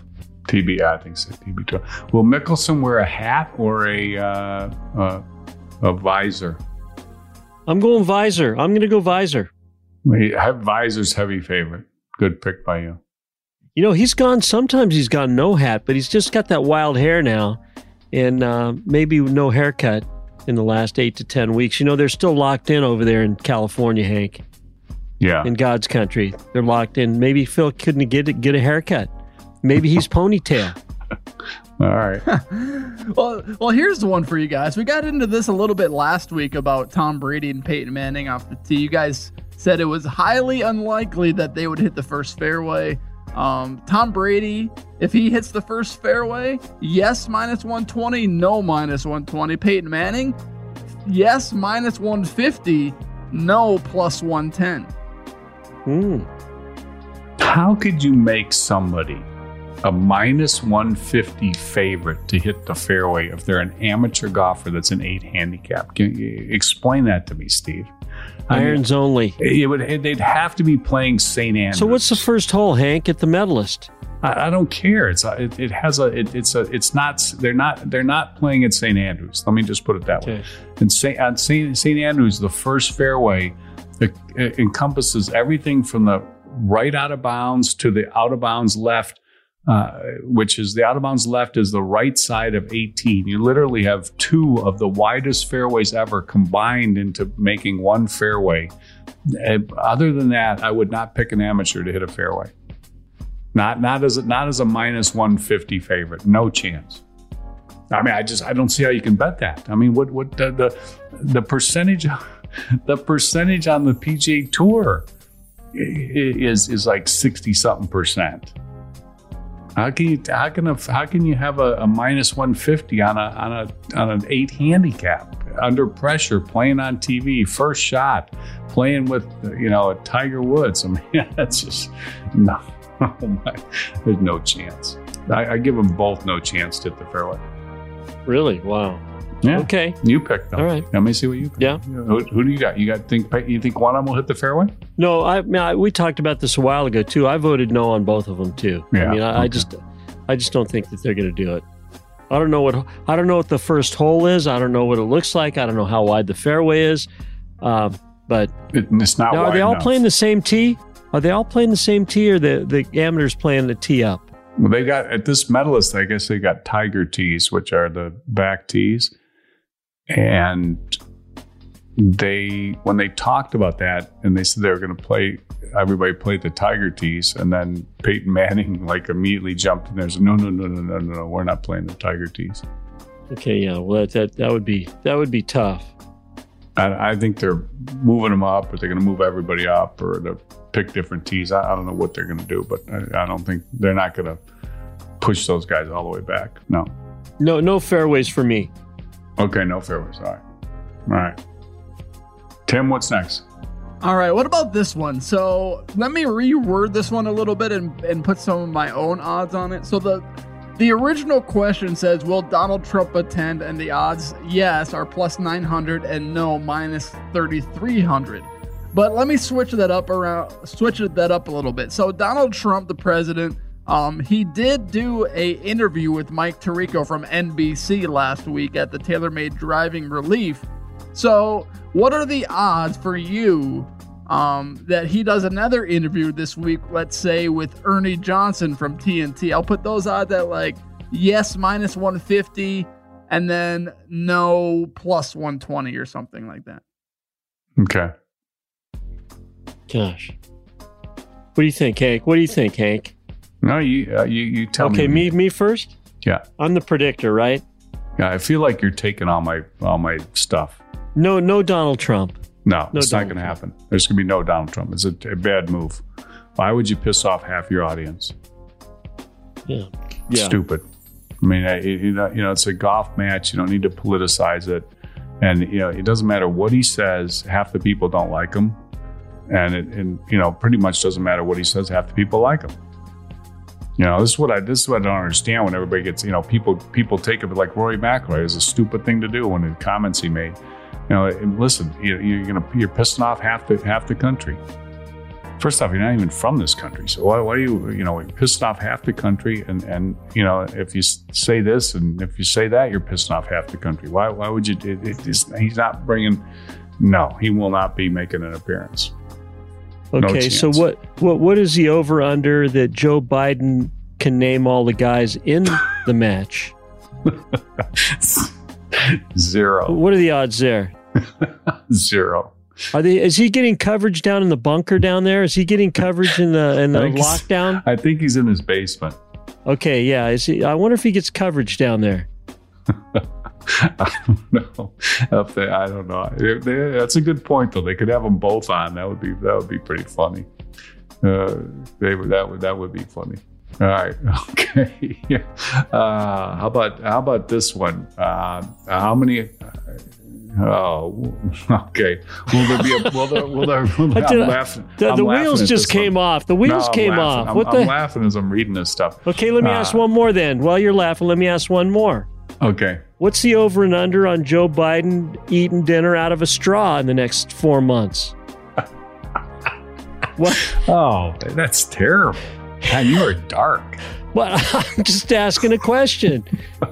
I think so. TB12. Will Mickelson wear a hat or a visor? I'm going visor. I'm going to go visor. Visor's heavy favorite. Good pick by you. Sometimes he's gone no hat, but he's just got that wild hair now and maybe no haircut in the last 8 to 10 weeks. They're still locked in over there in California, Hank. Yeah. In God's country. They're locked in. Maybe Phil couldn't get a haircut. Maybe he's ponytail. All right. Well, here's the one for you guys. We got into this a little bit last week about Tom Brady and Peyton Manning off the tee. You guys said it was highly unlikely that they would hit the first fairway. Tom Brady, if he hits the first fairway, yes, minus 120, no, minus 120. Peyton Manning, yes, minus 150, no, plus 110. How could you make somebody a minus 150 favorite to hit the fairway if they're an amateur golfer that's an 8 handicap? Can you explain that to me, Steve? Irons only. They'd have to be playing St. Andrews. So what's the first hole, Hank, at the Medalist? I don't care. They're not playing at St. Andrews. Let me just put it that way. And St. Andrews, the first fairway, it encompasses everything from the right out of bounds to the out of bounds left. Which is the out of bounds left is the right side of 18. You literally have two of the widest fairways ever combined into making one fairway. Other than that, I would not pick an amateur to hit a fairway. Not as a minus 150 favorite. No chance. I mean, I don't see how you can bet that. I mean, what the percentage, on the PGA Tour is like 60-something%. How can you have a -150 on an 8 handicap under pressure, playing on TV, first shot, playing with a Tiger Woods? I mean, that's just no. There's no chance. I give them both no chance to hit the fairway. Really? Wow. Yeah. Okay. You picked them. All right. Let me see what you picked. Yeah. Who do you got? You think one of them will hit the fairway? No, we talked about this a while ago too. I voted no on both of them too. Yeah. I mean, okay. I just don't think that they're going to do it. I don't know what the first hole is. I don't know what it looks like. I don't know how wide the fairway is. But it's not now, wide. Are they all playing the same tee? Are they all playing the same tee, or the amateurs playing the tee up? Well, they got, at this Medalist, I guess they got Tiger tees, which are the back tees. And when they talked about that, and they said they were going to play, everybody played the Tiger tees. And then Peyton Manning immediately jumped in there and said, no, we're not playing the Tiger tees. Okay, yeah, well, that would be tough. I think they're moving them up, but they're going to move everybody up, or they'll pick different tees. I don't know what they're going to do, but I don't think they're not going to push those guys all the way back. No fairways for me. Okay, no fairways. All right. Tim, what's next? All right, what about this one? So let me reword this one a little bit and put some of my own odds on it. So the original question says, will Donald Trump attend? And the odds, yes, are +900 and no, -3,300. But let me switch that up a little bit. So Donald Trump, the president, he did do a interview with Mike Tirico from NBC last week at the TaylorMade Driving Relief. So what are the odds for you that he does another interview this week, let's say with Ernie Johnson from TNT? I'll put those odds at yes, -150, and then no, +120 or something like that. Okay. Gosh. What do you think, Hank? No, you tell me. Okay, me first? Yeah. I'm the predictor, right? Yeah, I feel like you're taking all my stuff. No Donald Trump. No, it's not going to happen. There's going to be no Donald Trump. It's a bad move. Why would you piss off half your audience? Yeah. Stupid. I mean, it's a golf match. You don't need to politicize it. And, it doesn't matter what he says. Half the people don't like him. And, pretty much doesn't matter what he says. Half the people like him. This is what I don't understand when everybody gets, people take it, but like Rory McIlroy is a stupid thing to do when the comments he made. Listen, you're pissing off half the country. First off, you're not even from this country, so why are you pissing off half the country? And if you say this and if you say that, you're pissing off half the country. Why would you? He's not bringing. No, he will not be making an appearance. Okay, no, so what is the over under that Joe Biden can name all the guys in the match? 0. What are the odds there? 0. Is he getting coverage down in the bunker down there? Is he getting coverage in the lockdown? I think he's in his basement. Okay, yeah. I wonder if he gets coverage down there. I don't know. I don't know. That's a good point, though. They could have them both on. That would be pretty funny. That would be funny. All right. Okay. Yeah. How about this one? How many? Oh. Okay. The wheels just came off. The wheels came off. I'm laughing as I'm reading this stuff. Okay. Let me ask one more then. While you're laughing, let me ask one more. Okay. What's the over and under on Joe Biden eating dinner out of a straw in the next 4 months? What? Oh, that's terrible. Man, you are dark. Well, I'm just asking a question.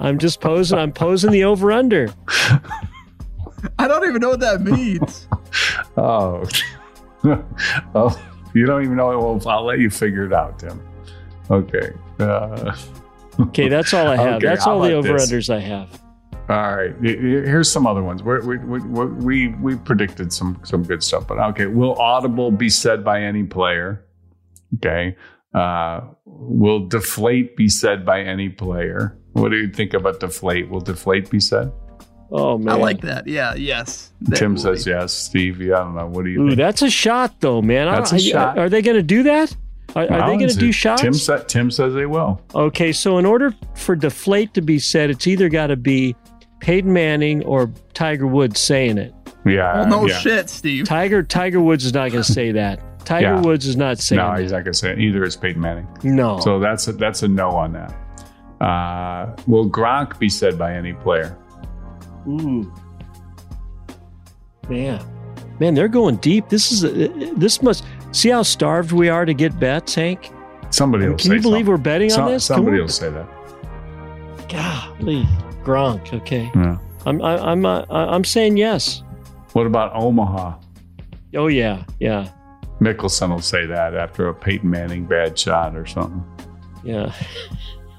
I'm posing the over under. I don't even know what that means. Oh, you don't even know. Well, I'll let you figure it out, Tim. Okay. Okay, that's all I have. Okay, that's all the over-unders I have. All right, here's some other ones. We predicted some good stuff, but okay. Will audible be said by any player? Okay. Will deflate be said by any player? What do you think about deflate? Will deflate be said? Oh, man. I like that. Yeah, yes. Tim says yes. Steve, I don't know. What do you think? That's a shot, though, man. That's a shot. Are they going to do that? Are they going to do shots? Tim says they will. Okay, so in order for deflate to be said, it's either got to be Peyton Manning or Tiger Woods saying it. Yeah. Well, no shit, Steve. Tiger Woods is not going to say that. Tiger Woods is not saying that. No, he's not going to say it. Either is Peyton Manning. No. So that's a no on that. Will Gronk be said by any player? Ooh, man, they're going deep. This must see how starved we are to get bets, Hank. Somebody will say that. Can you believe we're betting on this? Somebody will say that. Golly, Gronk. Okay, yeah. I'm saying yes. What about Omaha? Oh yeah. Mickelson will say that after a Peyton Manning bad shot or something. Yeah.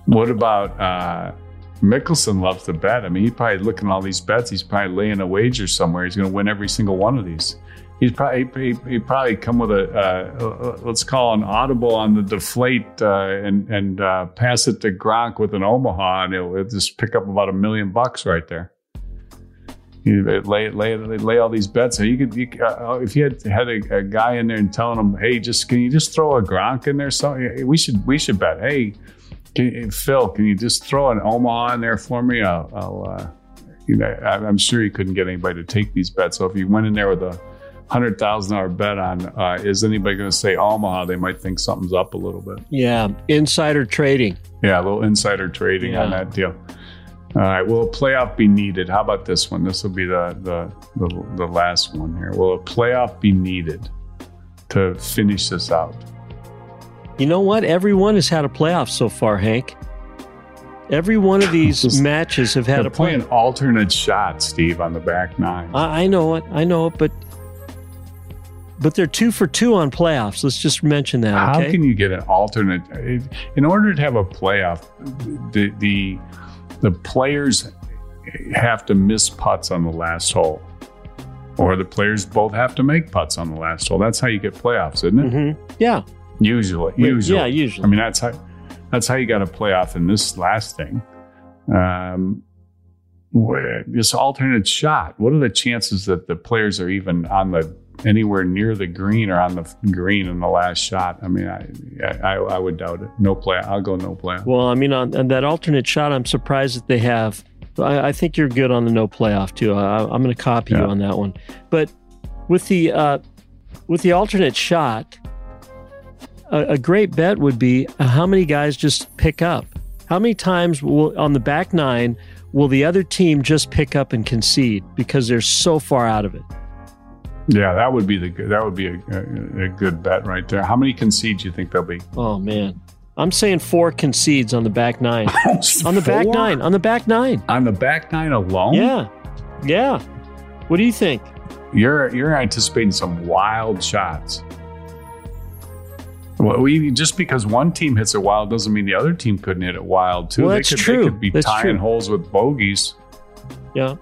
What about? Mickelson loves to bet. I mean, he's probably looking at all these bets. He's probably laying a wager somewhere. He's going to win every single one of these. He's probably he come with a let's call an audible on the deflate and pass it to Gronk with an Omaha, and it'll just pick up about $1 million right there. You lay all these bets. So if you had a guy in there and telling him, hey, can you just throw a Gronk in there? So we should bet. Hey. Phil, can you just throw an Omaha in there for me? I'm sure you couldn't get anybody to take these bets. So if you went in there with a $100,000 bet on, is anybody going to say Omaha? They might think something's up a little bit. Yeah, insider trading. Yeah, a little insider trading on that deal. All right, will a playoff be needed? How about this one? This will be the last one here. Will a playoff be needed to finish this out? You know what? Everyone has had a playoff so far, Hank. Every one of these matches have had a playoff. They're playing alternate shots, Steve, on the back nine. I know it, but they're 2 for 2 on playoffs. Let's just mention that. Okay? How can you get an alternate? In order to have a playoff, the players have to miss putts on the last hole, or the players both have to make putts on the last hole. That's how you get playoffs, isn't it? Mm-hmm. Yeah. Usually. Yeah, usually. I mean, that's how you got a playoff in this last thing. This alternate shot. What are the chances that the players are even on the anywhere near the green or on the green in the last shot? I mean, I would doubt it. No playoff. I'll go no playoff. Well, I mean, on that alternate shot, I'm surprised that they have. I think you're good on the no playoff too. I'm going to copy you on that one. But with the alternate shot. A great bet would be how many guys just pick up. How many times on the back nine will the other team just pick up and concede because they're so far out of it? Yeah, that would be a good bet right there. How many concedes do you think there'll be? Oh man, I'm saying 4 concedes on the back nine. On the back nine alone? Yeah. What do you think? You're anticipating some wild shots. Well, just because one team hits it wild doesn't mean the other team couldn't hit it wild, too. Well, that's true. They could be tying holes with bogeys. Yeah.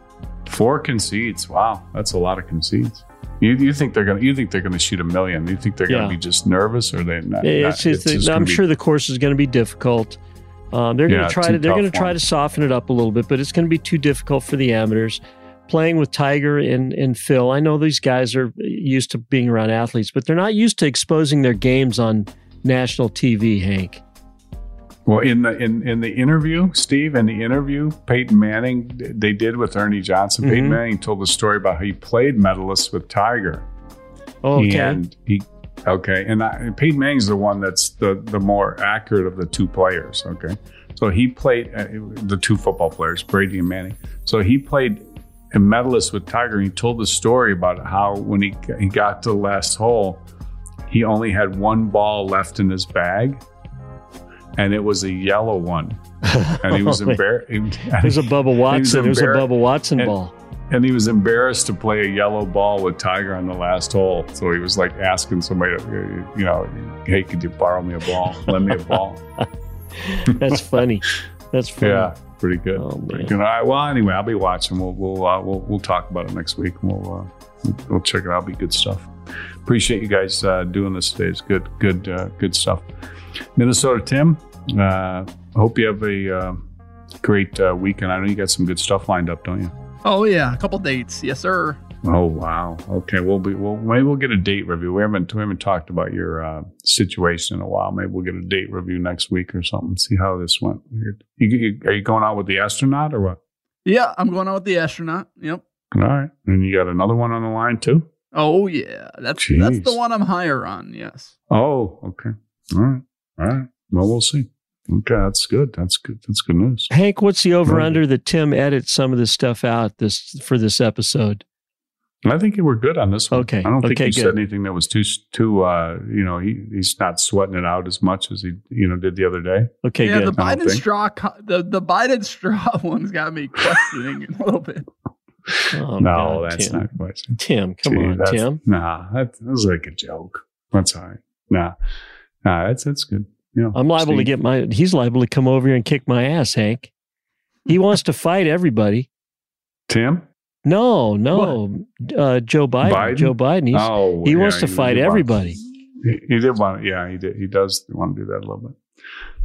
4 concedes. Wow, that's a lot of concedes. You think they're going to shoot 1 million? You think they're going to be just nervous, or they? Not, I'm sure the course is going to be difficult. They're going to try to soften it up a little bit, but it's going to be too difficult for the amateurs. Playing with Tiger and Phil, I know these guys are used to being around athletes, but they're not used to exposing their games on national TV, Hank. Well, in the interview, Steve, Peyton Manning, they did with Ernie Johnson. Mm-hmm. Peyton Manning told the story about how he played Medalist with Tiger. Oh, okay. And Peyton Manning's the one that's the more accurate of the two players, okay? So he played, the two football players, Brady and Manning. So he played a Medalist with Tiger, and he told the story about how when he got to the last hole, he only had one ball left in his bag, and it was a yellow one, and he was embarrassed. It was a Bubba Watson ball. And he was embarrassed to play a yellow ball with Tiger on the last hole. So he was like asking somebody, hey, could you borrow me a ball? Lend me a ball. That's funny. That's funny. Yeah. Pretty good. Oh, pretty good. All right. Well, anyway, I'll be watching. We'll talk about it next week. We'll check it out. It'll be good stuff. appreciate you guys doing this today. It's good stuff. Minnesota Tim, hope you have a great weekend. I know you got some good stuff lined up, don't you? Oh yeah, a couple dates, yes sir. Oh wow. Okay, maybe we'll get a date review. We haven't talked about your situation in a while. Maybe we'll get a date review next week or something. See how this went. Are you going out with the astronaut or what? Yeah, I'm going out with the astronaut. Yep. All right, and you got another one on the line too. Oh yeah, that's the one I'm higher on. Yes. Oh okay. All right. Well, we'll see. Okay, that's good. That's good news. Hank, what's the over/under that Tim edits some of this stuff out for this episode? I think you were good on this one. Okay, I don't think he said anything that was too. He's not sweating it out as much as he did the other day. Okay, yeah. Good. The Biden straw one's got me questioning it a little bit. Oh, no, God, that's Tim. Not a question. Tim, come on, Tim. Nah, that was like a joke. That's all right. Nah, that's good. You know, I'm liable to get he's liable to come over here and kick my ass, Hank. He wants to fight everybody. Tim? No. Joe Biden. Joe Biden. He wants to fight everybody. He did want to. Yeah, he did. He does want to do that a little bit.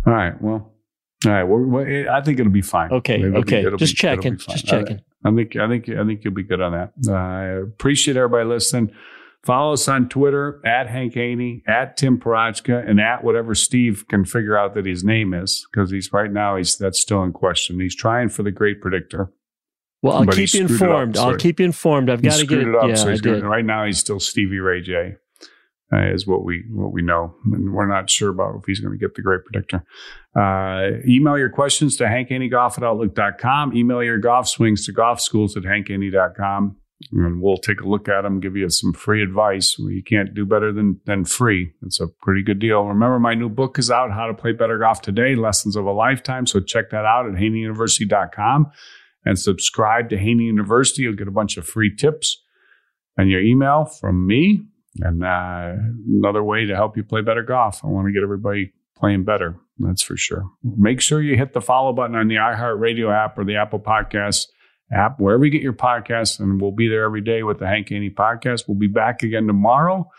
All right. Well, I think it'll be fine. Okay. Just checking. Just checking. I think you'll be good on that. I appreciate everybody listening. Follow us on Twitter at Hank Haney, at Tim Parachka, and at whatever Steve can figure out that his name is, because that's still in question. He's trying for the great predictor. Well, I'll keep you informed. I'll keep you informed. I've got to get it up. Yeah, so right now, he's still Stevie Ray J, is what we know, and we're not sure about if he's going to get the great predictor. Email your questions to hankhaneyGolf@outlook.com. Email your golf swings to golfschools@hankhaney.com. And we'll take a look at them, give you some free advice. You can't do better than free. It's a pretty good deal. Remember, my new book is out, How to Play Better Golf Today, Lessons of a Lifetime. So check that out at HaneyUniversity.com and subscribe to Haney University. You'll get a bunch of free tips and your email from me and another way to help you play better golf. I want to get everybody playing better, that's for sure. Make sure you hit the follow button on the iHeartRadio app or the Apple Podcasts app, wherever you get your podcasts, and we'll be there every day with the Hank Haney Podcast. We'll be back again tomorrow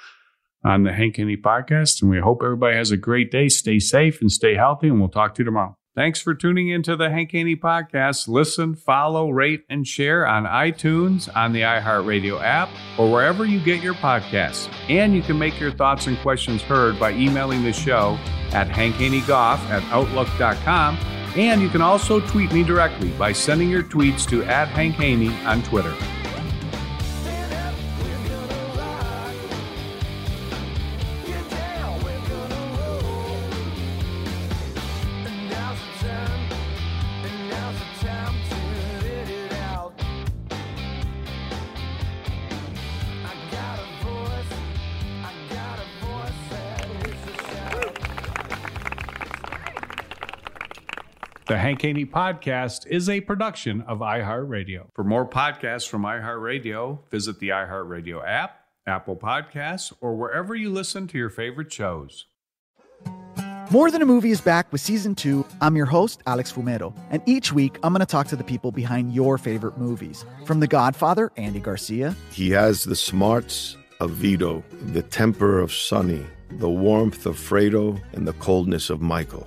on the Hank Haney Podcast, and we hope everybody has a great day. Stay safe and stay healthy, and we'll talk to you tomorrow. Thanks for tuning into the Hank Haney Podcast. Listen, follow, rate, and share on iTunes, on the iHeartRadio app, or wherever you get your podcasts. And you can make your thoughts and questions heard by emailing the show at hankhaneyGolf@outlook.com. And you can also tweet me directly by sending your tweets to @HankHaney on Twitter. The Hank Haney Podcast is a production of iHeartRadio. For more podcasts from iHeartRadio, visit the iHeartRadio app, Apple Podcasts, or wherever you listen to your favorite shows. More Than a Movie is back with Season 2. I'm your host, Alex Fumero. And each week, I'm going to talk to the people behind your favorite movies. From The Godfather, Andy Garcia. He has the smarts of Vito, the temper of Sonny, the warmth of Fredo, and the coldness of Michael.